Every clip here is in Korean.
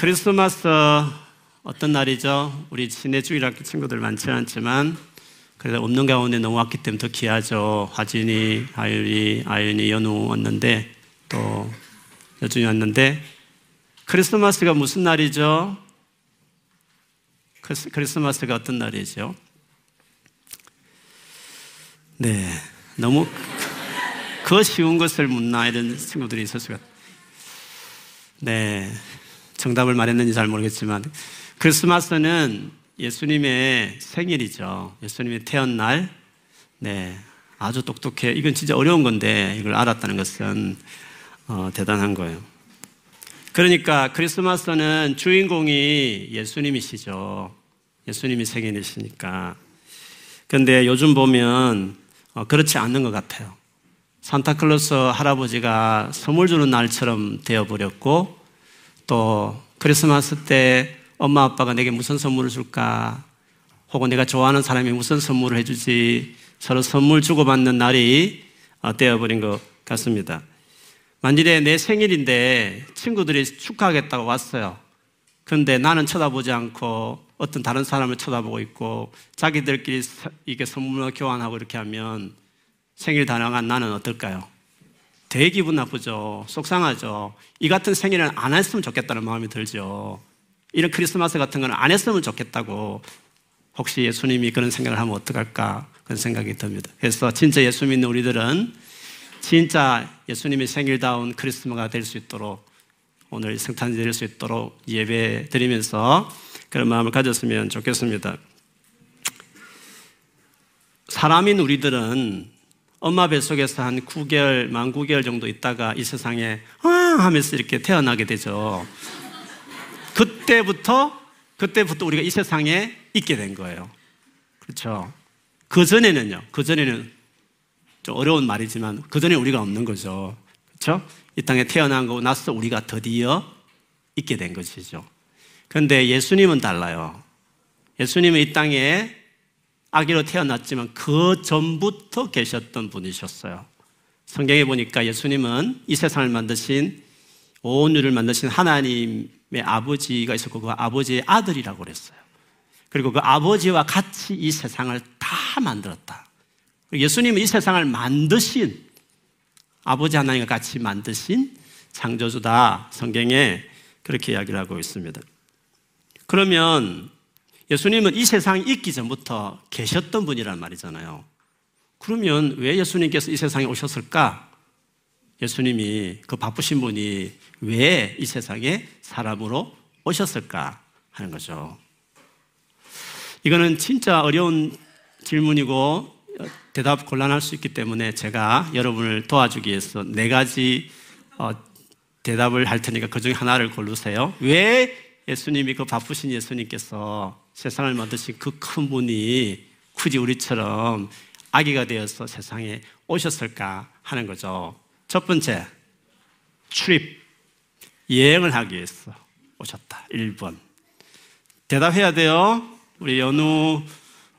크리스마스 어떤 날이죠? 우리 신해주일학교 친구들 많지는 않지만 그래도 없는 가운데 너무 왔기 때문에 더 귀하죠. 하진이, 하율이, 아윤이, 연우 왔는데 또 여준이 왔는데 크리스마스가 무슨 날이죠? 크리스마스가 어떤 날이죠? 네, 너무 그 쉬운 것을 묻나 이런 친구들이 있을 수가. 네, 정답을 말했는지 잘 모르겠지만 크리스마스는 예수님의 생일이죠. 예수님이 태어난 날. 네, 아주 똑똑해. 이건 진짜 어려운 건데 이걸 알았다는 것은 대단한 거예요. 그러니까 크리스마스는 주인공이 예수님이시죠. 예수님이 생일이시니까. 그런데 요즘 보면 그렇지 않는 것 같아요. 산타클로스 할아버지가 선물 주는 날처럼 되어버렸고 또 크리스마스 때 엄마 아빠가 내게 무슨 선물을 줄까 혹은 내가 좋아하는 사람이 무슨 선물을 해주지 서로 선물 주고받는 날이 되어버린 것 같습니다. 만일에 내 생일인데 친구들이 축하하겠다고 왔어요. 그런데 나는 쳐다보지 않고 어떤 다른 사람을 쳐다보고 있고 자기들끼리 이게 선물을 교환하고 이렇게 하면 생일 다 나간 나는 어떨까요? 되게 기분 나쁘죠. 속상하죠. 이 같은 생일은 안 했으면 좋겠다는 마음이 들죠. 이런 크리스마스 같은 건 안 했으면 좋겠다고 혹시 예수님이 그런 생각을 하면 어떡할까 그런 생각이 듭니다. 그래서 진짜 예수 믿는 우리들은 진짜 예수님이 생일다운 크리스마스가 될 수 있도록 오늘 성탄절이 될 수 있도록 예배 드리면서 그런 마음을 가졌으면 좋겠습니다. 사람인 우리들은 엄마 뱃속에서 한 9개월, 만 9개월 정도 있다가 이 세상에 하면서 이렇게 태어나게 되죠. 그때부터 우리가 이 세상에 있게 된 거예요. 그렇죠? 그전에는 좀 어려운 말이지만 그전에 우리가 없는 거죠. 그렇죠? 이 땅에 태어난 거고 나서 우리가 드디어 있게 된 것이죠. 그런데 예수님은 달라요. 예수님은 이 땅에 아기로 태어났지만 그 전부터 계셨던 분이셨어요. 성경에 보니까 예수님은 이 세상을 만드신 온 우주를 만드신 하나님의 아버지가 있었고 그 아버지의 아들이라고 그랬어요. 그리고 그 아버지와 같이 이 세상을 다 만들었다. 예수님은 이 세상을 만드신 아버지 하나님과 같이 만드신 창조주다. 성경에 그렇게 이야기를 하고 있습니다. 그러면 예수님은 이 세상이 있기 전부터 계셨던 분이란 말이잖아요. 그러면 왜 예수님께서 이 세상에 오셨을까? 예수님이 그 바쁘신 분이 왜 이 세상에 사람으로 오셨을까 하는 거죠. 이거는 진짜 어려운 질문이고 대답 곤란할 수 있기 때문에 제가 여러분을 도와주기 위해서 4가지 대답을 할 테니까 그 중에 하나를 고르세요. 왜 예수님이 그 바쁘신 예수님께서 세상을 만드신 그 큰 분이 굳이 우리처럼 아기가 되어서 세상에 오셨을까 하는 거죠. 첫 번째, 출입, 여행을 하기 위해서 오셨다. 1번. 대답해야 돼요. 우리 연우,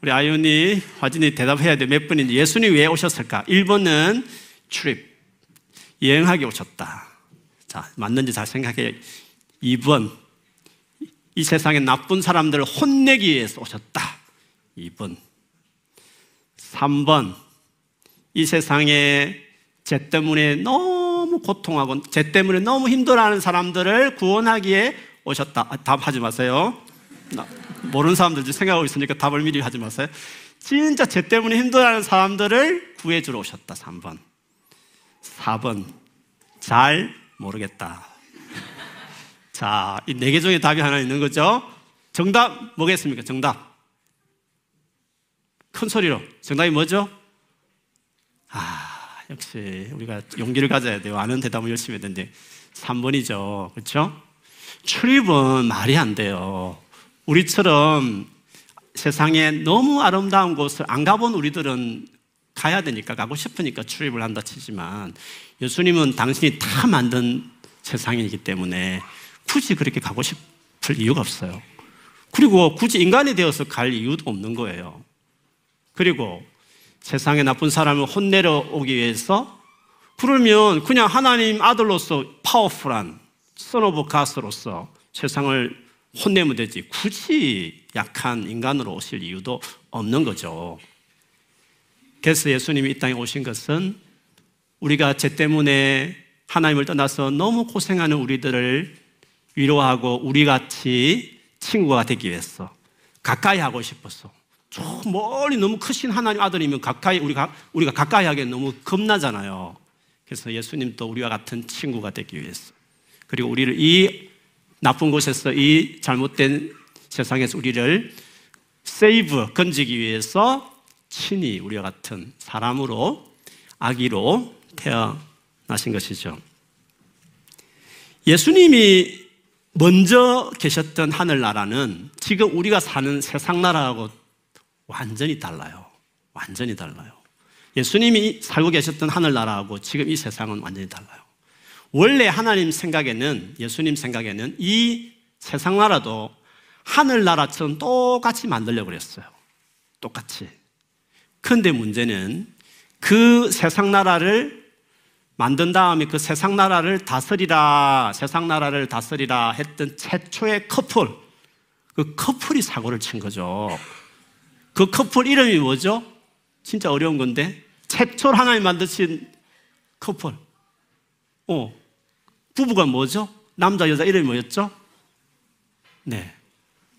우리 아윤이, 화진이 대답해야 돼요. 몇 번인지. 예수님 왜 오셨을까? 1번은 출입, 여행하기 오셨다. 자, 맞는지 잘 생각해. 2번, 이 세상의 나쁜 사람들을 혼내기 위해서 오셨다. 2번. 3번. 이 세상에 죄 때문에 너무 고통하고 죄 때문에 너무 힘들어하는 사람들을 구원하기에 오셨다. 답하지 마세요. 모르는 사람들 생각하고 있으니까 답을 미리 하지 마세요. 진짜 죄 때문에 힘들어하는 사람들을 구해주러 오셨다. 3번. 4번. 잘 모르겠다. 자, 이 4개 중에 답이 하나 있는 거죠. 정답 뭐겠습니까? 정답 큰 소리로 정답이 뭐죠? 역시 우리가 용기를 가져야 돼요. 아는 대답을 열심히 했는데 3번이죠. 그렇죠? 출입은 말이 안 돼요. 우리처럼 세상에 너무 아름다운 곳을 안 가본 우리들은 가야 되니까 가고 싶으니까 출입을 한다 치지만 예수님은 당신이 다 만든 세상이기 때문에 굳이 그렇게 가고 싶을 이유가 없어요. 그리고 굳이 인간이 되어서 갈 이유도 없는 거예요. 그리고 세상에 나쁜 사람을 혼내러 오기 위해서 그러면 그냥 하나님 아들로서 파워풀한 선 오브 갓으로서 세상을 혼내면 되지 굳이 약한 인간으로 오실 이유도 없는 거죠. 그래서 예수님이 이 땅에 오신 것은 우리가 죄 때문에 하나님을 떠나서 너무 고생하는 우리들을 위로하고 우리같이 친구가 되기 위해서 가까이 하고 싶어서 저 멀리 너무 크신 하나님 아들이면 가까이 우리가 가까이 하기엔 너무 겁나잖아요. 그래서 예수님도 우리와 같은 친구가 되기 위해서 그리고 우리를 이 나쁜 곳에서 이 잘못된 세상에서 우리를 세이브, 건지기 위해서 친히 우리와 같은 사람으로 아기로 태어나신 것이죠. 예수님이 먼저 계셨던 하늘나라는 지금 우리가 사는 세상 나라하고 완전히 달라요. 완전히 달라요. 예수님이 살고 계셨던 하늘나라하고 지금 이 세상은 완전히 달라요. 원래 하나님 생각에는, 예수님 생각에는 이 세상 나라도 하늘나라처럼 똑같이 만들려고 그랬어요. 똑같이. 그런데 문제는 그 세상 나라를 만든 다음에 그 세상 나라를 다스리라, 세상 나라를 다스리라 했던 최초의 커플, 그 커플이 사고를 친 거죠. 그 커플 이름이 뭐죠? 진짜 어려운 건데 최초로 하나님 만드신 커플. 부부가 뭐죠? 남자 여자 이름이 뭐였죠? 네.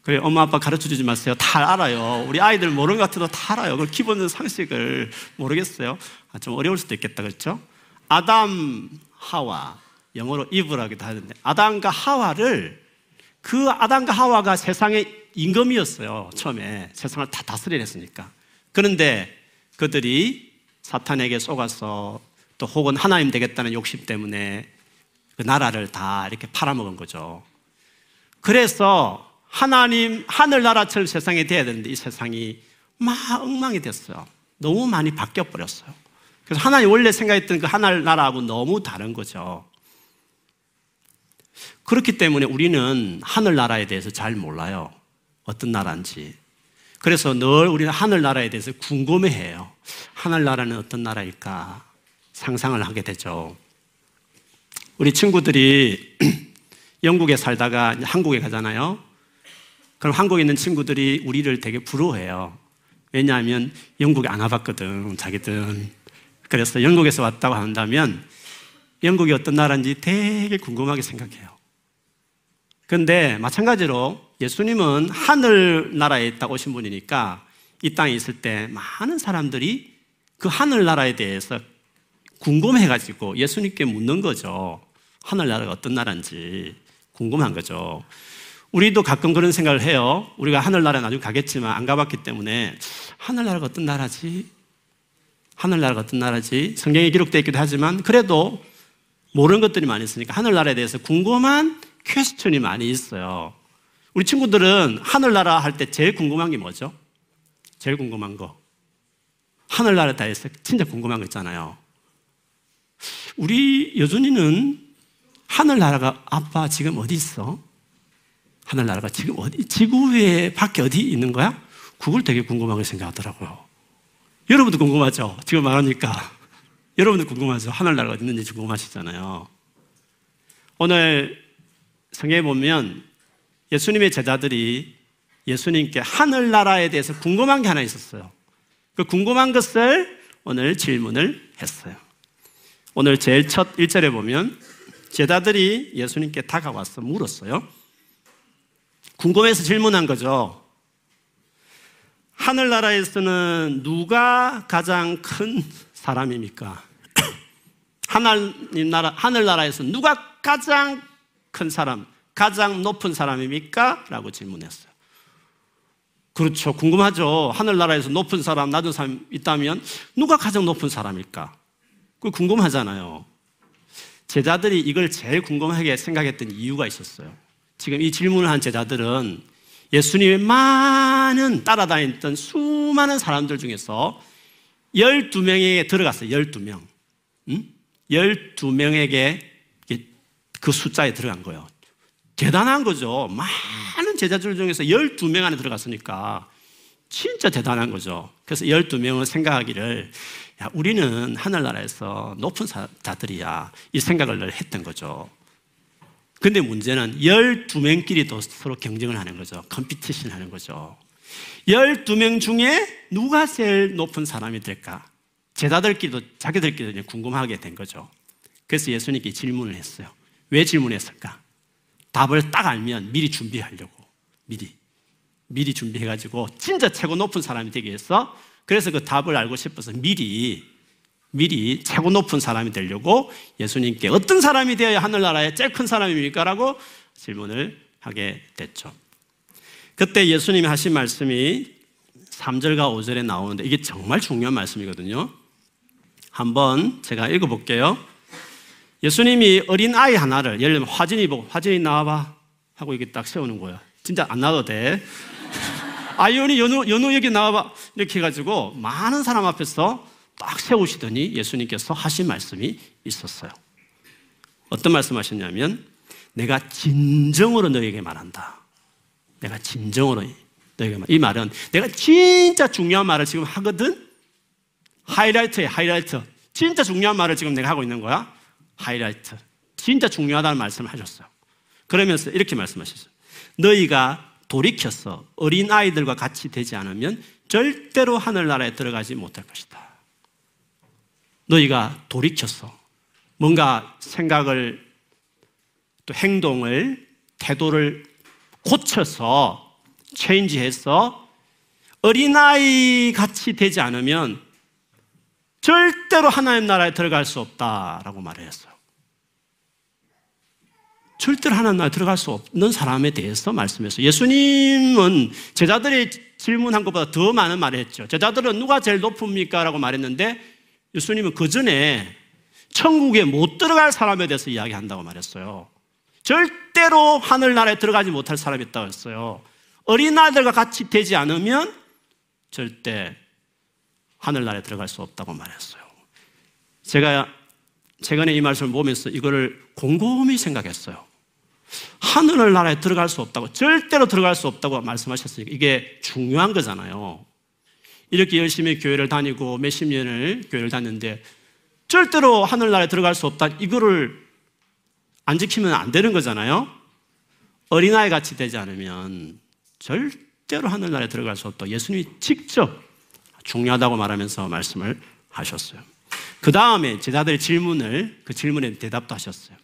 그래 엄마 아빠 가르쳐주지 마세요. 다 알아요. 우리 아이들 모르는 것 같아도 다 알아요. 그 기본 상식을 모르겠어요. 좀 어려울 수도 있겠다, 그렇죠? 아담 하와, 영어로 이브라기도 하는데 아담과 하와를, 그 아담과 하와가 세상의 임금이었어요. 처음에 세상을 다 다스리랬으니까. 그런데 그들이 사탄에게 속아서 또 혹은 하나님 되겠다는 욕심 때문에 그 나라를 다 이렇게 팔아먹은 거죠. 그래서 하나님 하늘나라처럼 세상이 돼야 되는데 이 세상이 막 엉망이 됐어요. 너무 많이 바뀌어버렸어요. 그래서 하나님 원래 생각했던 그 하늘나라하고 너무 다른 거죠. 그렇기 때문에 우리는 하늘나라에 대해서 잘 몰라요. 어떤 나라인지. 그래서 늘 우리는 하늘나라에 대해서 궁금해해요. 하늘나라는 어떤 나라일까 상상을 하게 되죠. 우리 친구들이 영국에 살다가 한국에 가잖아요. 그럼 한국에 있는 친구들이 우리를 되게 부러워해요. 왜냐하면 영국에 안 와봤거든, 자기들. 그래서 영국에서 왔다고 한다면 영국이 어떤 나라인지 되게 궁금하게 생각해요. 그런데 마찬가지로 예수님은 하늘나라에 있다 오신 분이니까 이 땅에 있을 때 많은 사람들이 그 하늘나라에 대해서 궁금해가지고 예수님께 묻는 거죠. 하늘나라가 어떤 나라인지 궁금한 거죠. 우리도 가끔 그런 생각을 해요. 우리가 하늘나라 나중에 가겠지만 안 가봤기 때문에 하늘나라가 어떤 나라지? 하늘나라가 어떤 나라지? 성경에 기록되어 있기도 하지만 그래도 모르는 것들이 많이 있으니까 하늘나라에 대해서 궁금한 퀘스천이 많이 있어요. 우리 친구들은 하늘나라 할 때 제일 궁금한 게 뭐죠? 제일 궁금한 거. 하늘나라에 대해서 진짜 궁금한 거 있잖아요. 우리 여준이는 하늘나라가 아빠 지금 어디 있어? 하늘나라가 지금 어디, 지구 위에 밖에 어디 있는 거야? 그걸 되게 궁금하게 생각하더라고요. 여러분도 궁금하죠? 지금 말하니까. 여러분도 궁금하죠? 하늘나라가 어디 있는지 궁금하시잖아요. 오늘 성경에 보면 예수님의 제자들이 예수님께 하늘나라에 대해서 궁금한 게 하나 있었어요. 그 궁금한 것을 오늘 질문을 했어요. 오늘 제일 첫 1절에 보면 제자들이 예수님께 다가와서 물었어요. 궁금해서 질문한 거죠. 하늘나라에서는 누가 가장 큰 사람입니까? 하늘나라에서 누가 가장 큰 사람, 가장 높은 사람입니까? 라고 질문했어요. 그렇죠. 궁금하죠. 하늘나라에서 높은 사람, 낮은 사람 있다면 누가 가장 높은 사람일까? 그 궁금하잖아요. 제자들이 이걸 제일 궁금하게 생각했던 이유가 있었어요. 지금 이 질문을 한 제자들은 예수님의 많은 따라다녔던 수많은 사람들 중에서 12명에게 들어갔어요. 12명. 12명에게 그 숫자에 들어간 거예요. 대단한 거죠. 많은 제자들 중에서 12명 안에 들어갔으니까 진짜 대단한 거죠. 그래서 12명은 생각하기를 야, 우리는 하늘나라에서 높은 자들이야 이 생각을 늘 했던 거죠. 근데 문제는 12명끼리 또 서로 경쟁을 하는 거죠. 컴피티션 하는 거죠. 12명 중에 누가 제일 높은 사람이 될까? 제자들끼리도 자기들끼리도 궁금하게 된 거죠. 그래서 예수님께 질문을 했어요. 왜 질문했을까? 답을 딱 알면 미리 준비하려고. 미리 준비해가지고 진짜 최고 높은 사람이 되기 위해서, 그래서 그 답을 알고 싶어서 미리 최고 높은 사람이 되려고 예수님께 어떤 사람이 되어야 하늘나라의 제일 큰 사람입니까? 라고 질문을 하게 됐죠. 그때 예수님이 하신 말씀이 3절과 5절에 나오는데 이게 정말 중요한 말씀이거든요. 한번 제가 읽어볼게요. 예수님이 어린 아이 하나를, 예를 들면 화진이 보고 화진이 나와봐 하고 이렇게 딱 세우는 거예요. 진짜 안 나와도 돼. 아이온이 연우 여기 나와봐 이렇게 해가지고 많은 사람 앞에서 딱 세우시더니 예수님께서 하신 말씀이 있었어요. 어떤 말씀 하셨냐면, 내가 진정으로 너에게 말한다. 내가 진정으로 너에게 말한다. 이 말은 내가 진짜 중요한 말을 지금 하거든. 하이라이트에 하이라이트. 진짜 중요한 말을 지금 내가 하고 있는 거야. 하이라이트. 진짜 중요하다는 말씀을 하셨어요. 그러면서 이렇게 말씀하셨어요. 너희가 돌이켜서 어린아이들과 같이 되지 않으면 절대로 하늘나라에 들어가지 못할 것이다. 너희가 돌이켜서 뭔가 생각을 또 행동을, 태도를 고쳐서 체인지해서 어린아이 같이 되지 않으면 절대로 하나님 나라에 들어갈 수 없다라고 말했어요. 절대로 하나님 나라에 들어갈 수 없는 사람에 대해서 말씀했어요. 예수님은 제자들이 질문한 것보다 더 많은 말을 했죠. 제자들은 누가 제일 높습니까? 라고 말했는데 예수님은 그 전에 천국에 못 들어갈 사람에 대해서 이야기한다고 말했어요. 절대로 하늘나라에 들어가지 못할 사람이 있다고 했어요. 어린아이들과 같이 되지 않으면 절대 하늘나라에 들어갈 수 없다고 말했어요. 제가 최근에 이 말씀을 보면서 이거를 곰곰이 생각했어요. 하늘나라에 들어갈 수 없다고, 절대로 들어갈 수 없다고 말씀하셨으니까 이게 중요한 거잖아요. 이렇게 열심히 교회를 다니고 몇십 년을 교회를 다녔는데 절대로 하늘나라에 들어갈 수 없다, 이거를 안 지키면 안 되는 거잖아요. 어린아이 같이 되지 않으면 절대로 하늘나라에 들어갈 수 없다. 예수님이 직접 중요하다고 말하면서 말씀을 하셨어요. 그 다음에 제자들의 질문을, 그 질문에 대답도 하셨어요.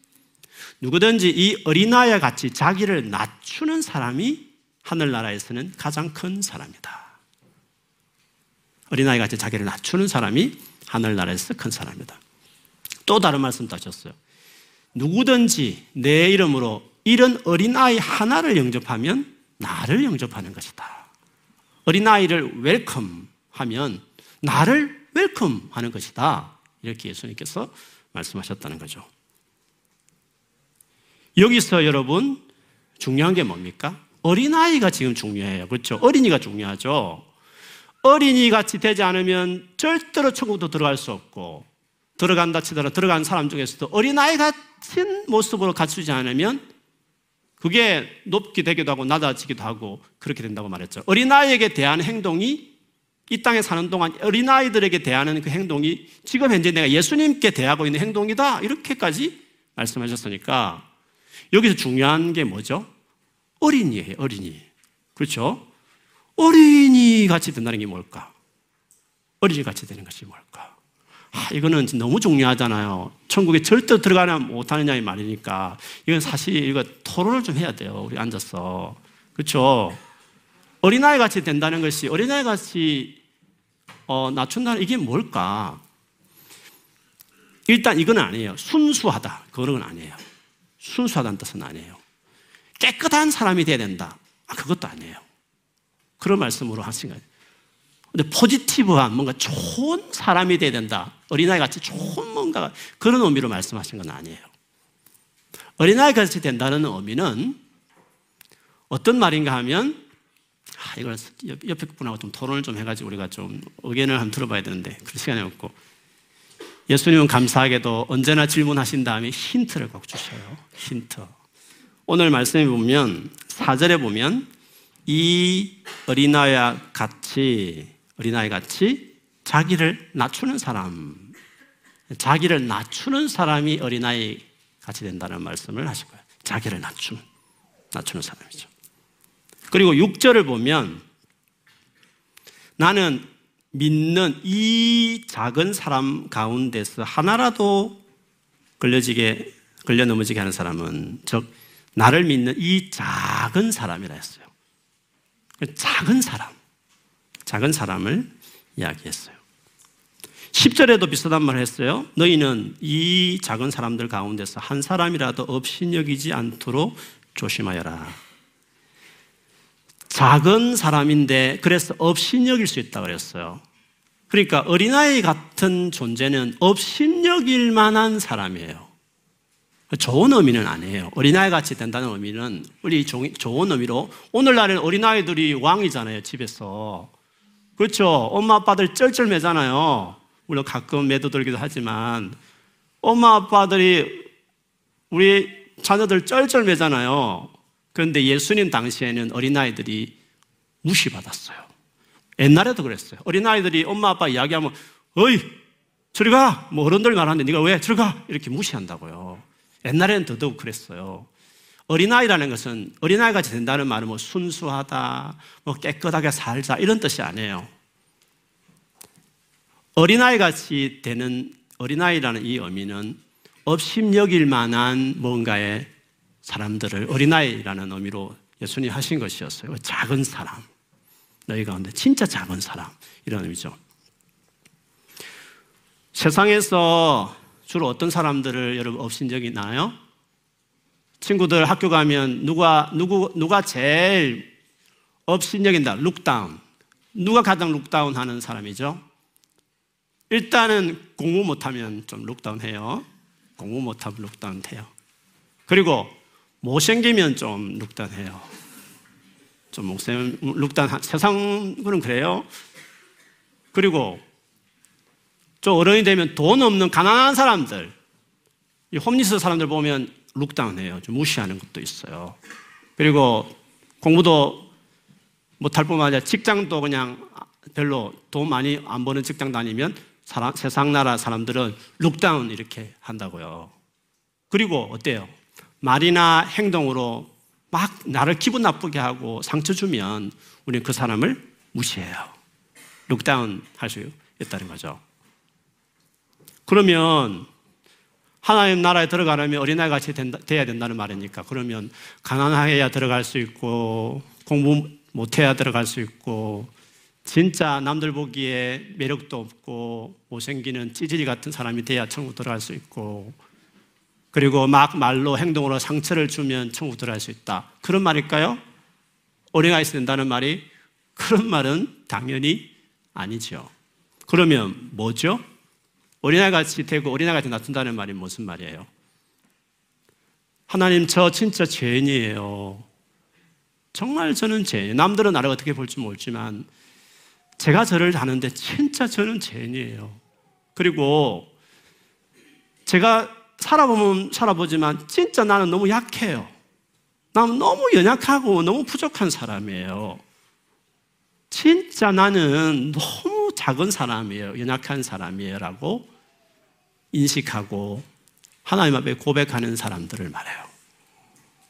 누구든지 이 어린아이와 같이 자기를 낮추는 사람이 하늘나라에서는 가장 큰 사람이다. 어린아이 같이 자기를 낮추는 사람이 하늘나라에서 큰 사람이다. 또 다른 말씀도 하셨어요. 누구든지 내 이름으로 이런 어린아이 하나를 영접하면 나를 영접하는 것이다. 어린아이를 웰컴하면 나를 웰컴하는 것이다. 이렇게 예수님께서 말씀하셨다는 거죠. 여기서 여러분 중요한 게 뭡니까? 어린아이가 지금 중요해요. 그렇죠? 어린이가 중요하죠. 어린이 같이 되지 않으면 절대로 천국도 들어갈 수 없고, 들어간다 치더라도 들어간 사람 중에서도 어린아이 같은 모습으로 갖추지 않으면 그게 높게 되기도 하고 낮아지기도 하고 그렇게 된다고 말했죠. 어린아이에게 대한 행동이, 이 땅에 사는 동안 어린아이들에게 대하는 그 행동이 지금 현재 내가 예수님께 대하고 있는 행동이다, 이렇게까지 말씀하셨으니까 여기서 중요한 게 뭐죠? 어린이예요. 어린이. 그렇죠? 어린이같이 된다는 게 뭘까? 어린이같이 되는 것이 뭘까? 이거는 너무 중요하잖아요. 천국에 절대 들어가냐 못하느냐 이 말이니까 이건 사실 이거 토론을 좀 해야 돼요. 우리 앉아서. 그렇죠? 어린아이같이 된다는 것이, 어린아이같이 낮춘다는 이게 뭘까? 일단 이건 아니에요. 순수하다, 그런 건 아니에요. 순수하다는 뜻은 아니에요. 깨끗한 사람이 돼야 된다, 그것도 아니에요. 그런 말씀으로 하신 거예요. 근데 포지티브한 뭔가 좋은 사람이 돼야 된다, 어린아이 같이 좋은 뭔가, 그런 의미로 말씀하신 건 아니에요. 어린아이 같이 된다는 의미는 어떤 말인가 하면, 이걸 옆에 분하고 좀 토론을 좀 해가지고 우리가 좀 의견을 한번 들어봐야 되는데 그럴 시간이 없고, 예수님은 감사하게도 언제나 질문하신 다음에 힌트를 꼭 주셔요. 힌트. 오늘 말씀에 보면 4절에 보면 이 어린아이 같이 자기를 낮추는 사람, 자기를 낮추는 사람이 어린아이 같이 된다는 말씀을 하실 거예요. 자기를 낮추는 사람이죠. 그리고 6절을 보면 나는 믿는 이 작은 사람 가운데서 하나라도 걸려 넘어지게 하는 사람은, 즉 나를 믿는 이 작은 사람이라 했어요. 작은 사람을 이야기했어요. 10절에도 비슷한 말을 했어요. 너희는 이 작은 사람들 가운데서 한 사람이라도 업신여기지 않도록 조심하여라. 작은 사람인데 그래서 업신여길 수 있다고 그랬어요. 그러니까 어린아이 같은 존재는 업신여길 만한 사람이에요. 좋은 의미는 아니에요. 어린아이 같이 된다는 의미는 우리 좋은 의미로, 오늘날에는 어린아이들이 왕이잖아요. 집에서. 그렇죠? 엄마 아빠들 쩔쩔 매잖아요. 물론 가끔 매도들기도 하지만 엄마 아빠들이 우리 자녀들 쩔쩔 매잖아요. 그런데 예수님 당시에는 어린아이들이 무시받았어요. 옛날에도 그랬어요. 어린아이들이 엄마 아빠 이야기하면 어이! 저리 가! 뭐 어른들 말하는데 네가 왜? 저리 가! 이렇게 무시한다고요. 옛날에는 더더욱 그랬어요. 어린아이라는 것은 어린아이같이 된다는 말은 뭐 순수하다, 뭐 깨끗하게 살자 이런 뜻이 아니에요. 어린아이같이 되는 어린아이라는 이 의미는 업신여길 만한 뭔가의 사람들을 어린아이라는 의미로 예수님이 하신 것이었어요. 작은 사람, 너희 가운데 진짜 작은 사람 이런 의미죠. 세상에서 주로 어떤 사람들을 여러분 업신여기나요? 친구들 학교 가면 누가 제일 업신여긴다, 룩다운. 누가 가장 룩다운 하는 사람이죠? 일단은 공부 못하면 좀 룩다운 해요. 공부 못하면 룩다운 해요. 그리고 못생기면 좀 룩다운 해요. 좀 못생기면 룩다운, 세상은 그래요. 그리고 좀 어른이 되면 돈 없는 가난한 사람들, 이 홈리스 사람들 보면 룩다운해요. 좀 무시하는 것도 있어요. 그리고 공부도 못할 뿐만 아니라 직장도 그냥 별로 돈 많이 안 버는 직장 다니면 세상 나라 사람들은 룩다운 이렇게 한다고요. 그리고 어때요? 말이나 행동으로 막 나를 기분 나쁘게 하고 상처 주면 우리는 그 사람을 무시해요. 룩다운 할 수 있다는 거죠. 그러면 하나님 나라에 들어가려면 어린아이같이 돼야 된다는 말이니까, 그러면 가난해야 들어갈 수 있고 공부 못해야 들어갈 수 있고 진짜 남들 보기에 매력도 없고 못생기는 찌질이 같은 사람이 돼야 천국 들어갈 수 있고, 그리고 막 말로 행동으로 상처를 주면 천국 들어갈 수 있다, 그런 말일까요? 어린아이같이 된다는 말이? 그런 말은 당연히 아니죠. 그러면 뭐죠? 어린아이같이 되고 어린아이같이 낮춘다는 말이 무슨 말이에요? 하나님, 저 진짜 죄인이에요. 정말 저는 죄인이에요. 남들은 나를 어떻게 볼지 모르지만 제가 저를 아는데 진짜 저는 죄인이에요. 그리고 제가 살아보면 살아보지만 진짜 나는 너무 약해요. 나는 너무 연약하고 너무 부족한 사람이에요. 진짜 나는 너무 작은 사람이에요. 연약한 사람이에요. 라고 인식하고 하나님 앞에 고백하는 사람들을 말해요.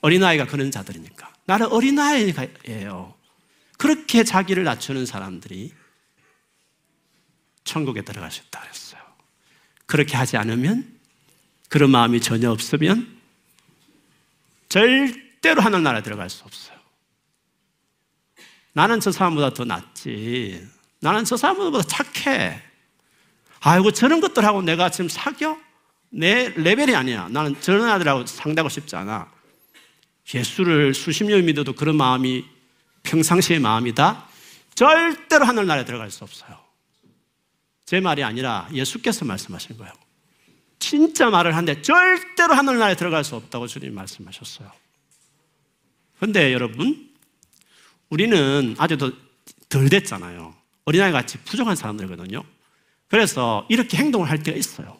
어린아이가 그런 자들이니까. 나는 어린아이예요. 그렇게 자기를 낮추는 사람들이 천국에 들어갈 수 있다고 했어요. 그렇게 하지 않으면, 그런 마음이 전혀 없으면 절대로 하늘나라에 들어갈 수 없어요. 나는 저 사람보다 더 낫지. 나는 저 사람보다 착해. 아이고, 저런 것들하고 내가 지금 사겨? 내 레벨이 아니야. 나는 저런 아들하고 상대하고 싶지 않아. 예수를 수십 년 믿어도 그런 마음이 평상시의 마음이다? 절대로 하늘나라에 들어갈 수 없어요. 제 말이 아니라 예수께서 말씀하신 거예요. 진짜 말을 하는데 절대로 하늘나라에 들어갈 수 없다고 주님이 말씀하셨어요. 그런데 여러분, 우리는 아직도 덜 됐잖아요. 어린아이같이 부족한 사람들이거든요. 그래서 이렇게 행동을 할 때가 있어요.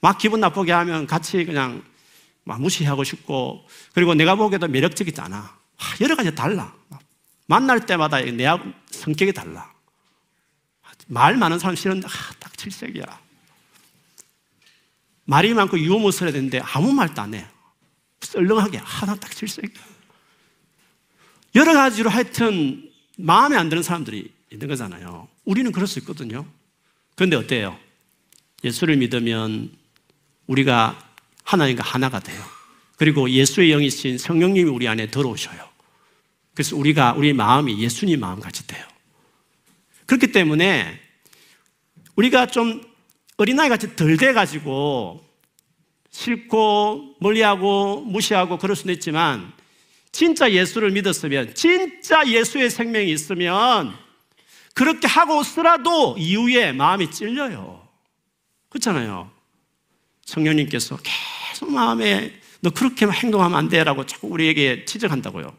막 기분 나쁘게 하면 같이 그냥 막 무시하고 싶고, 그리고 내가 보기에도 매력적이지 않아. 여러 가지 달라. 만날 때마다 내 성격이 달라. 말 많은 사람 싫은데 딱 질색이야. 말이 많고 유머스러워야 되는데 아무 말도 안 해. 썰렁하게 하나 딱 질색이야. 여러 가지로 하여튼 마음에 안 드는 사람들이 있는 거잖아요. 우리는 그럴 수 있거든요. 그런데 어때요? 예수를 믿으면 우리가 하나님과 하나가 돼요. 그리고 예수의 영이신 성령님이 우리 안에 들어오셔요. 그래서 우리 마음이 예수님 마음같이 돼요. 그렇기 때문에 우리가 좀 어린아이같이 덜 돼가지고 싫고 멀리하고 무시하고 그럴 수는 있지만, 진짜 예수를 믿었으면, 진짜 예수의 생명이 있으면 그렇게 하고 쓰라도 이후에 마음이 찔려요. 그렇잖아요. 성령님께서 계속 마음에 너 그렇게 행동하면 안 돼 라고 자꾸 우리에게 지적한다고요.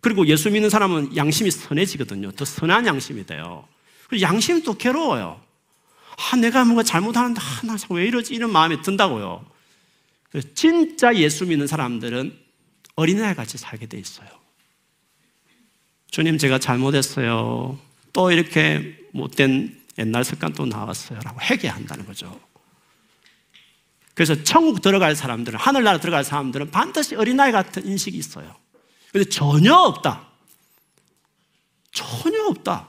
그리고 예수 믿는 사람은 양심이 선해지거든요. 더 선한 양심이 돼요. 양심이 또 괴로워요. 내가 뭔가 잘못하는데 나 왜 이러지? 이런 마음이 든다고요. 진짜 예수 믿는 사람들은 어린아이 같이 살게 돼 있어요. 주님, 제가 잘못했어요. 또 이렇게 못된 옛날 습관 또 나왔어요 라고 회개한다는 거죠. 그래서 천국 들어갈 사람들은, 하늘나라 들어갈 사람들은 반드시 어린아이 같은 인식이 있어요. 근데 전혀 없다. 전혀 없다.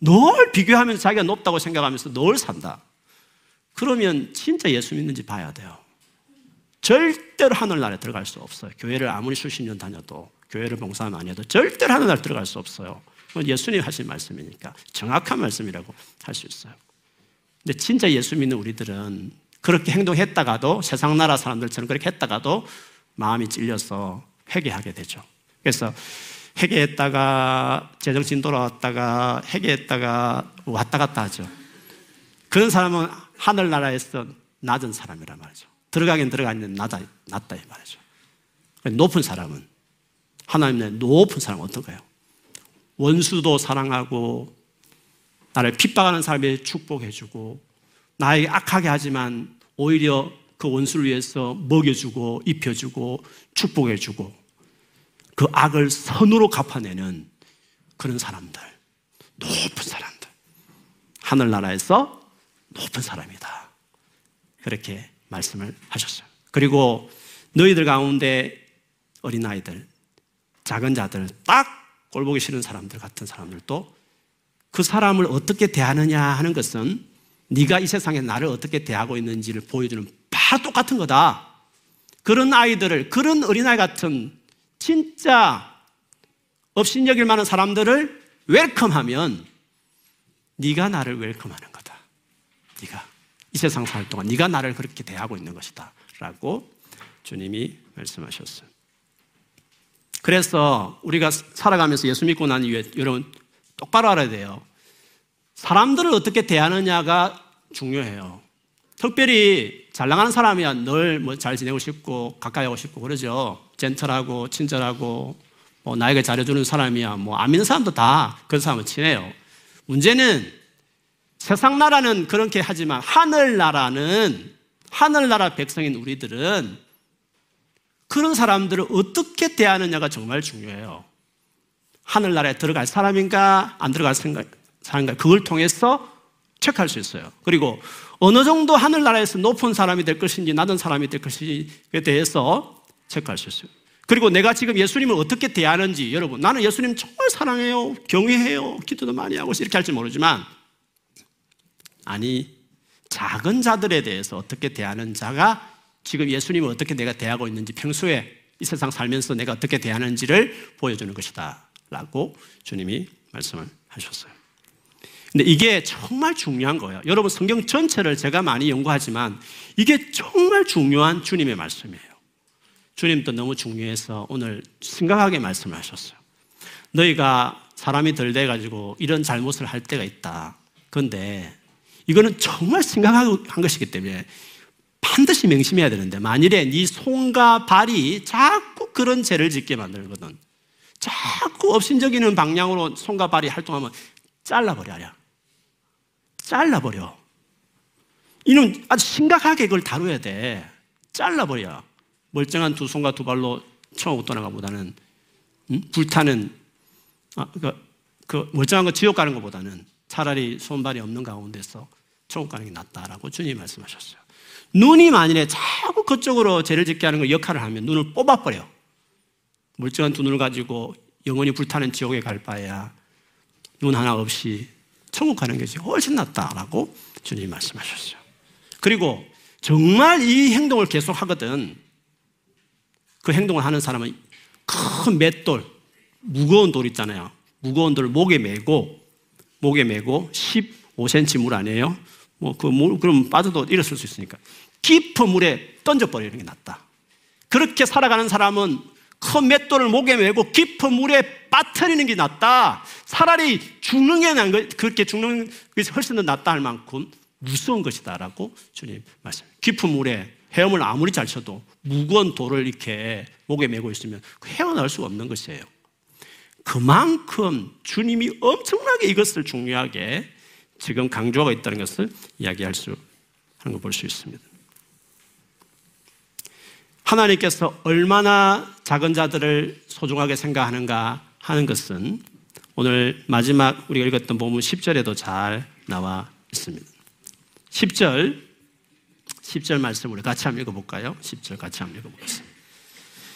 늘 비교하면서 자기가 높다고 생각하면서 늘 산다. 그러면 진짜 예수 믿는지 봐야 돼요. 절대로 하늘나라에 들어갈 수 없어요. 교회를 아무리 수십 년 다녀도, 교회를 봉사 많이 해도 절대로 하늘나라에 들어갈 수 없어요. 예수님 하신 말씀이니까 정확한 말씀이라고 할 수 있어요. 근데 진짜 예수 믿는 우리들은 그렇게 행동했다가도, 세상 나라 사람들처럼 그렇게 했다가도 마음이 찔려서 회개하게 되죠. 그래서 회개했다가 제정신 돌아왔다가 회개했다가 왔다 갔다 하죠. 그런 사람은 하늘나라에서 낮은 사람이란 말이죠. 들어가긴 들어갔는데 낮다 이 말이죠. 높은 사람은, 하나님의 높은 사람은 어떤가요? 원수도 사랑하고, 나를 핍박하는 사람에게 축복해주고, 나에게 악하게 하지만 오히려 그 원수를 위해서 먹여주고 입혀주고 축복해주고, 그 악을 선으로 갚아내는 그런 사람들, 높은 사람들, 하늘나라에서 높은 사람이다, 그렇게 말씀을 하셨어요. 그리고 너희들 가운데 어린아이들, 작은 자들, 딱 꼴보기 싫은 사람들 같은 사람들도 그 사람을 어떻게 대하느냐 하는 것은 네가 이 세상에 나를 어떻게 대하고 있는지를 보여주는 바로 똑같은 거다. 그런 아이들을, 그런 어린아이 같은 진짜 업신여길 만한 사람들을 웰컴하면 네가 나를 웰컴하는 거다. 네가 이 세상 살 동안 네가 나를 그렇게 대하고 있는 것이다 라고 주님이 말씀하셨어요. 그래서 우리가 살아가면서 예수 믿고 난 이후에 여러분 똑바로 알아야 돼요. 사람들을 어떻게 대하느냐가 중요해요. 특별히 잘 나가는 사람이야 늘 잘 지내고 싶고 가까이 하고 싶고 그러죠. 젠틀하고 친절하고 나에게 잘해주는 사람이야 안 믿는 사람도 다 그런 사람은 친해요. 문제는 세상 나라는 그렇게 하지만 하늘나라는, 하늘나라 백성인 우리들은 그런 사람들을 어떻게 대하느냐가 정말 중요해요. 하늘나라에 들어갈 사람인가 안 들어갈 사람인가 그걸 통해서 체크할 수 있어요. 그리고 어느 정도 하늘나라에서 높은 사람이 될 것인지 낮은 사람이 될 것인지에 대해서 체크할 수 있어요. 그리고 내가 지금 예수님을 어떻게 대하는지, 여러분 나는 예수님 정말 사랑해요, 경외해요, 기도도 많이 하고 이렇게 할지 모르지만, 아니 작은 자들에 대해서 어떻게 대하는 자가 지금 예수님을 어떻게 내가 대하고 있는지, 평소에 이 세상 살면서 내가 어떻게 대하는지를 보여주는 것이다 라고 주님이 말씀을 하셨어요. 근데 이게 정말 중요한 거예요. 여러분 성경 전체를 제가 많이 연구하지만 이게 정말 중요한 주님의 말씀이에요. 주님도 너무 중요해서 오늘 심각하게 말씀을 하셨어요. 너희가 사람이 덜 돼가지고 이런 잘못을 할 때가 있다. 그런데 이거는 정말 심각한 것이기 때문에 반드시 명심해야 되는데, 만일에 네 손과 발이 자꾸 그런 죄를 짓게 만들거든, 자꾸 업신적이는 방향으로 손과 발이 활동하면 잘라버려라. 잘라버려. 이놈 아주 심각하게 그걸 다뤄야 돼. 잘라버려. 멀쩡한 두 손과 두 발로 천국 떠나가보다는, 불타는 멀쩡한 거 지옥 가는 것보다는 차라리 손발이 없는 가운데서 천국 가는 게 낫다라고 주님이 말씀하셨어요. 눈이 만일에 자꾸 그쪽으로 죄를 짓게 하는 걸 역할을 하면 눈을 뽑아버려요. 멀쩡한 두 눈을 가지고 영원히 불타는 지옥에 갈 바에야 눈 하나 없이 천국 가는 것이 훨씬 낫다라고 주님이 말씀하셨어요. 그리고 정말 이 행동을 계속 하거든 그 행동을 하는 사람은 큰 맷돌, 무거운 돌 있잖아요. 무거운 돌을 목에 메고 15cm 물 아니에요? 그럼 빠져도 일어설 수 있으니까 깊은 물에 던져버리는 게 낫다. 그렇게 살아가는 사람은 큰 맷돌을 목에 메고 깊은 물에 빠뜨리는 게 낫다. 차라리 죽는 게 난 거, 그렇게 죽는 것이 훨씬 더 낫다 할 만큼 무서운 것이다 라고 주님 말씀. 깊은 물에 헤엄을 아무리 잘 쳐도 무거운 돌을 이렇게 목에 메고 있으면 헤어나올 수가 없는 것이에요. 그만큼 주님이 엄청나게 이것을 중요하게 지금 강조하고 있다는 것을 이야기할 수 하는 걸 볼 수 있습니다. 하나님께서 얼마나 작은 자들을 소중하게 생각하는가 하는 것은 오늘 마지막 우리가 읽었던 본문 10절에도 잘 나와 있습니다. 10절 말씀 우리 같이 한번 읽어볼까요? 10절 같이 한번 읽어보겠습니다.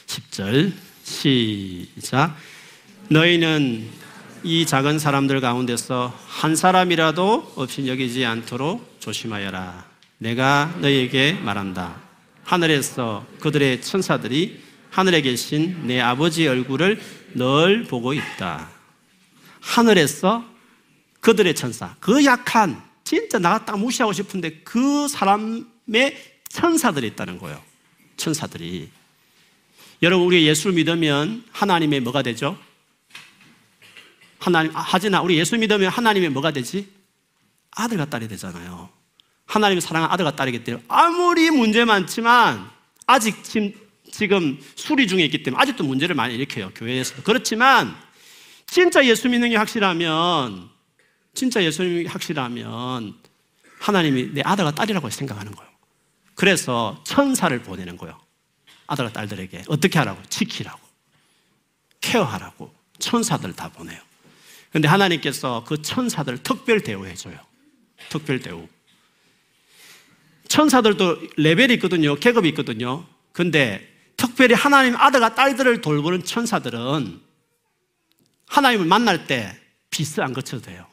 10절 시작. 너희는 이 작은 사람들 가운데서 한 사람이라도 없인 여기지 않도록 조심하여라. 내가 너희에게 말한다. 하늘에서 그들의 천사들이 하늘에 계신 내 아버지 얼굴을 늘 보고 있다. 하늘에서 그들의 천사, 그 약한 진짜 나가 딱 무시하고 싶은데 그 사람의 천사들이 있다는 거예요. 천사들이. 여러분, 우리 예수를 믿으면 하나님의 뭐가 되죠? 하진아, 우리 예수 믿으면 하나님의 뭐가 되지? 아들과 딸이 되잖아요. 하나님의 사랑하는 아들과 딸이기 때문에 아무리 문제 많지만 아직 지금 수리 중에 있기 때문에 아직도 문제를 많이 일으켜요. 교회에서도. 그렇지만 진짜 예수 믿는 게 확실하면 하나님이 내 아들과 딸이라고 생각하는 거예요. 그래서 천사를 보내는 거예요. 아들과 딸들에게 어떻게 하라고? 지키라고, 케어하라고 천사들 다 보내요. 그런데 하나님께서 그 천사들을 특별 대우해줘요. 특별 대우. 천사들도 레벨이 있거든요. 계급이 있거든요. 근데 특별히 하나님 아들과 딸들을 돌보는 천사들은 하나님을 만날 때 비스 안 거쳐도 돼요.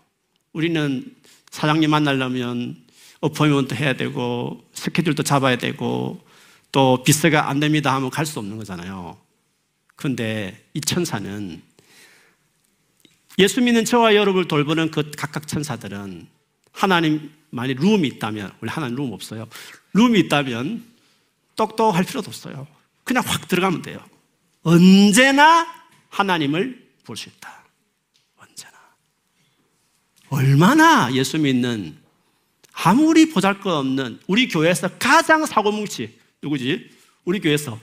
우리는 사장님 만나려면 어포인먼트 해야 되고 스케줄도 잡아야 되고 또 비스가 안 됩니다 하면 갈 수 없는 거잖아요. 그런데 이 천사는 예수 믿는 저와 여러분을 돌보는 그 각각 천사들은 하나님 만약 룸이 있다면, 원래 하나님 룸 없어요. 룸이 있다면 똑똑할 필요도 없어요. 그냥 확 들어가면 돼요. 언제나 하나님을 볼 수 있다. 얼마나 예수 믿는 아무리 보잘것없는 우리 교회에서 가장 사고뭉치 누구지? 우리 교회에서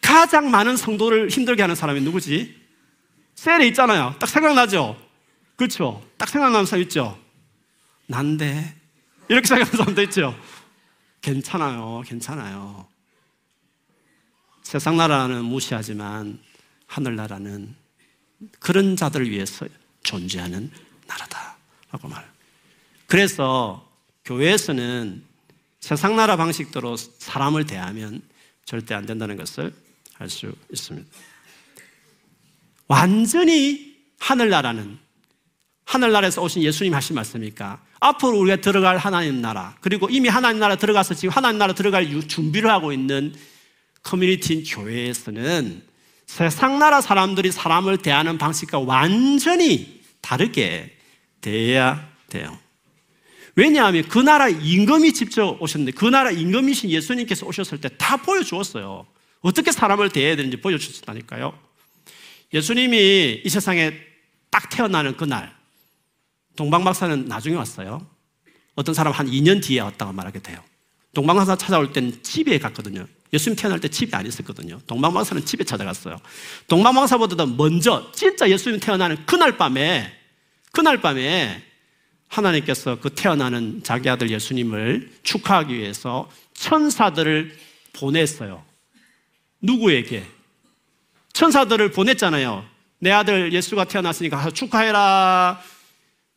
가장 많은 성도를 힘들게 하는 사람이 누구지? 셀에 있잖아요. 딱 생각나죠? 그렇죠? 딱 생각나는 사람 있죠? 난데 이렇게 생각하는 사람도 있죠? 괜찮아요. 괜찮아요. 세상 나라는 무시하지만 하늘나라는 그런 자들을 위해서 존재하는 나라다. 그래서 교회에서는 세상 나라 방식대로 사람을 대하면 절대 안 된다는 것을 알 수 있습니다. 완전히 하늘나라는 하늘나라에서 오신 예수님 하신 말씀이니까 앞으로 우리가 들어갈 하나님 나라, 그리고 이미 하나님 나라 들어가서 지금 하나님 나라 들어갈 준비를 하고 있는 커뮤니티인 교회에서는 세상 나라 사람들이 사람을 대하는 방식과 완전히 다르게 돼야 돼요. 왜냐하면 그 나라 임금이 직접 오셨는데 그 나라 임금이신 예수님께서 오셨을 때 다 보여주었어요. 어떻게 사람을 대해야 되는지 보여주셨다니까요. 예수님이 이 세상에 딱 태어나는 그날 동방박사는 나중에 왔어요. 어떤 사람 한 2년 뒤에 왔다고 말하게 돼요. 동방박사 찾아올 때는 집에 갔거든요. 예수님 태어날 때 집에 안 있었거든요. 동방박사는 집에 찾아갔어요. 동방박사보다 먼저 진짜 예수님 태어나는 그날 밤에 하나님께서 그 태어나는 자기 아들 예수님을 축하하기 위해서 천사들을 보냈어요. 누구에게? 천사들을 보냈잖아요. 내 아들 예수가 태어났으니까 가서 축하해라.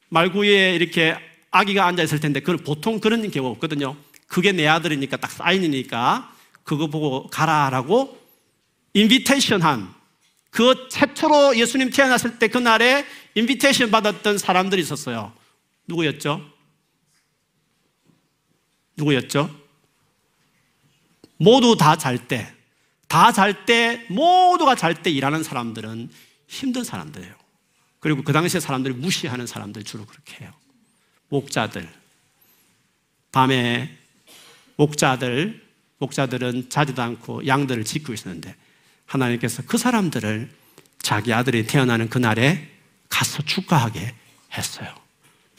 말구이에 이렇게 아기가 앉아있을 텐데 보통 그런 경우가 없거든요. 그게 내 아들이니까 딱 사인이니까 그거 보고 가라라고 인비테이션 한, 그 최초로 예수님 태어났을 때 그날에 인비테이션 받았던 사람들이 있었어요. 누구였죠? 모두 다 잘 때, 모두가 잘 때 일하는 사람들은 힘든 사람들이에요. 그리고 그 당시에 사람들이 무시하는 사람들 주로 그렇게 해요. 목자들, 밤에 목자들은 자지도 않고 양들을 짓고 있었는데 하나님께서 그 사람들을 자기 아들이 태어나는 그날에 가서 축가하게 했어요.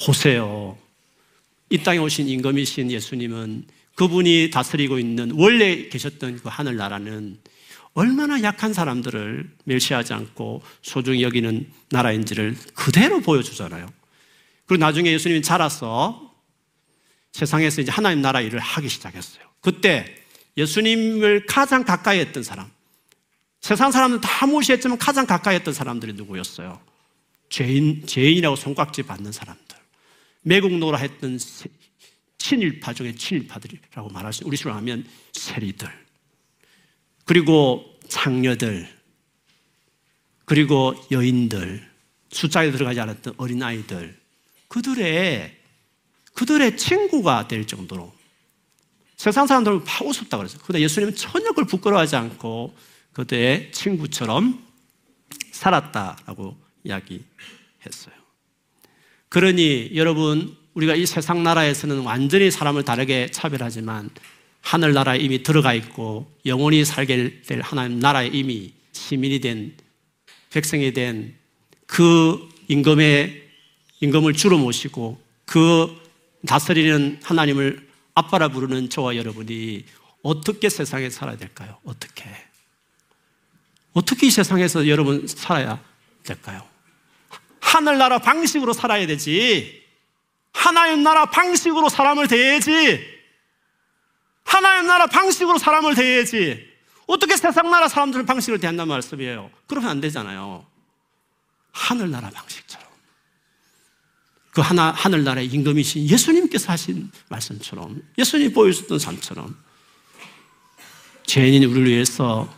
보세요. 이 땅에 오신 임금이신 예수님은 그분이 다스리고 있는 원래 계셨던 그 하늘나라는 얼마나 약한 사람들을 멸시하지 않고 소중히 여기는 나라인지를 그대로 보여주잖아요. 그리고 나중에 예수님이 자라서 세상에서 이제 하나님 나라 일을 하기 시작했어요. 그때 예수님을 가장 가까이 했던 사람, 세상 사람들은 다 무시했지만 가장 가까이 했던 사람들이 누구였어요? 죄인이라고 손깍지 받는 사람들, 매국노라 했던 친일파 중에 친일파들이라고 말할 수 있는, 우리식으로 하면 세리들, 그리고 창녀들, 그리고 여인들, 숫자에 들어가지 않았던 어린아이들, 그들의 친구가 될 정도로 세상 사람들은 다 우습다 그랬어요. 그런데 예수님은 전혀 그걸 부끄러워하지 않고 그들의 친구처럼 살았다라고 이야기했어요. 그러니 여러분, 우리가 이 세상 나라에서는 완전히 사람을 다르게 차별하지만 하늘 나라에 이미 들어가 있고 영원히 살게 될 하나님 나라에 이미 시민이 된, 백성이 된 그 임금을 주로 모시고 그 다스리는 하나님을 아빠라 부르는 저와 여러분이 어떻게 세상에 살아야 될까요? 어떻게 이 세상에서 여러분 살아야 될까요? 하늘나라 방식으로 살아야 되지. 하나님 나라 방식으로 사람을 대해야지. 하나님 나라 방식으로 사람을 대해야지. 어떻게 세상 나라 사람들 방식을 대한다는 말씀이에요? 그러면 안 되잖아요. 하늘나라 방식처럼. 그 하늘나라의 임금이신 예수님께서 하신 말씀처럼, 예수님이 보여주셨던 삶처럼, 죄인인 우리를 위해서,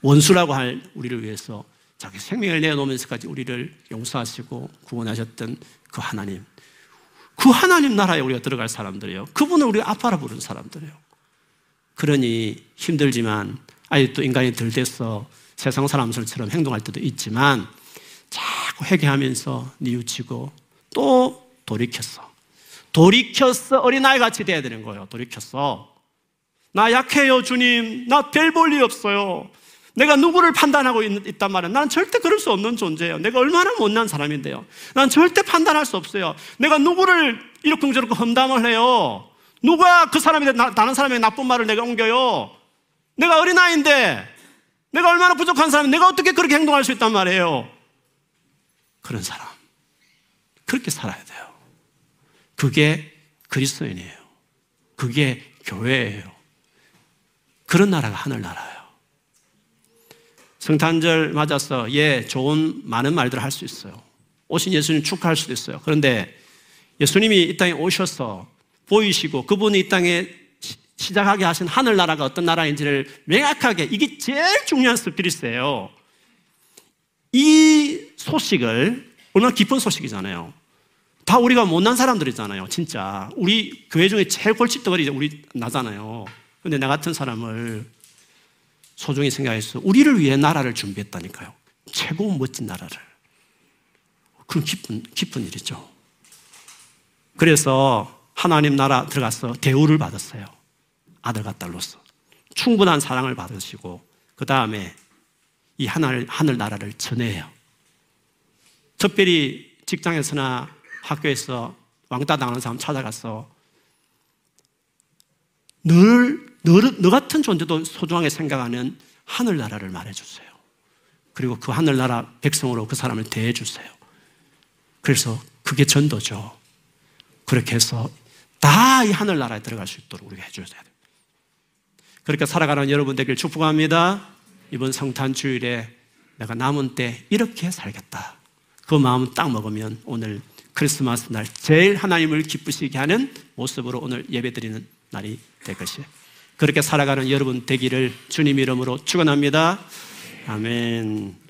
원수라고 할 우리를 위해서 자기 생명을 내어놓으면서까지 우리를 용서하시고 구원하셨던 그 하나님, 그 하나님 나라에 우리가 들어갈 사람들이에요. 그분을 우리가 아빠라 부르는 사람들이에요. 그러니 힘들지만, 아직도 인간이 덜 돼서 세상 사람들처럼 행동할 때도 있지만, 자꾸 회개하면서 뉘우치고 또 돌이켰어. 어린아이같이 돼야 되는 거예요. 나 약해요, 주님. 나 별 볼 일 없어요. 내가 누구를 판단하고 있단 말이야. 난 절대 그럴 수 없는 존재예요. 내가 얼마나 못난 사람인데요. 난 절대 판단할 수 없어요. 내가 누구를 이렇쿵저렇쿵 험담을 해요. 누가 그 사람이 다른 사람에게 나쁜 말을 내가 옮겨요. 내가 어린아이인데, 내가 얼마나 부족한 사람인데 내가 어떻게 그렇게 행동할 수 있단 말이에요. 그런 사람, 그렇게 살아야 돼요. 그게 그리스도인이에요. 그게 교회예요. 그런 나라가 하늘나라예요. 성탄절 맞아서 좋은 많은 말들을 할 수 있어요. 오신 예수님 축하할 수도 있어요. 그런데 예수님이 이 땅에 오셔서 보이시고 그분이 이 땅에 시작하게 하신 하늘나라가 어떤 나라인지를 명확하게, 이게 제일 중요한 스피릿이에요. 이 소식을, 얼마나 깊은 소식이잖아요. 다 우리가 못난 사람들이잖아요. 진짜 우리 교회 중에 제일 골칫덩어리 우리 나잖아요. 근데 나 같은 사람을 소중히 생각해서 우리를 위해 나라를 준비했다니까요. 최고 멋진 나라를. 그건 기쁜 일이죠. 그래서 하나님 나라 들어가서 대우를 받았어요. 아들과 딸로서 충분한 사랑을 받으시고, 그 다음에 이 하늘나라를 전해요. 특별히 직장에서나 학교에서 왕따 당하는 사람 찾아가서 너 같은 존재도 소중하게 생각하는 하늘나라를 말해주세요. 그리고 그 하늘나라 백성으로 그 사람을 대해주세요. 그래서 그게 전도죠. 그렇게 해서 다 이 하늘나라에 들어갈 수 있도록 우리가 해줘야 돼요. 그렇게 살아가는 여러분 되길 축복합니다. 이번 성탄 주일에 내가 남은 때 이렇게 살겠다, 그 마음 딱 먹으면 오늘 크리스마스 날 제일 하나님을 기쁘시게 하는 모습으로 오늘 예배드리는 날이 될 것이에요. 그렇게 살아가는 여러분 되기를 주님 이름으로 축원합니다. 아멘.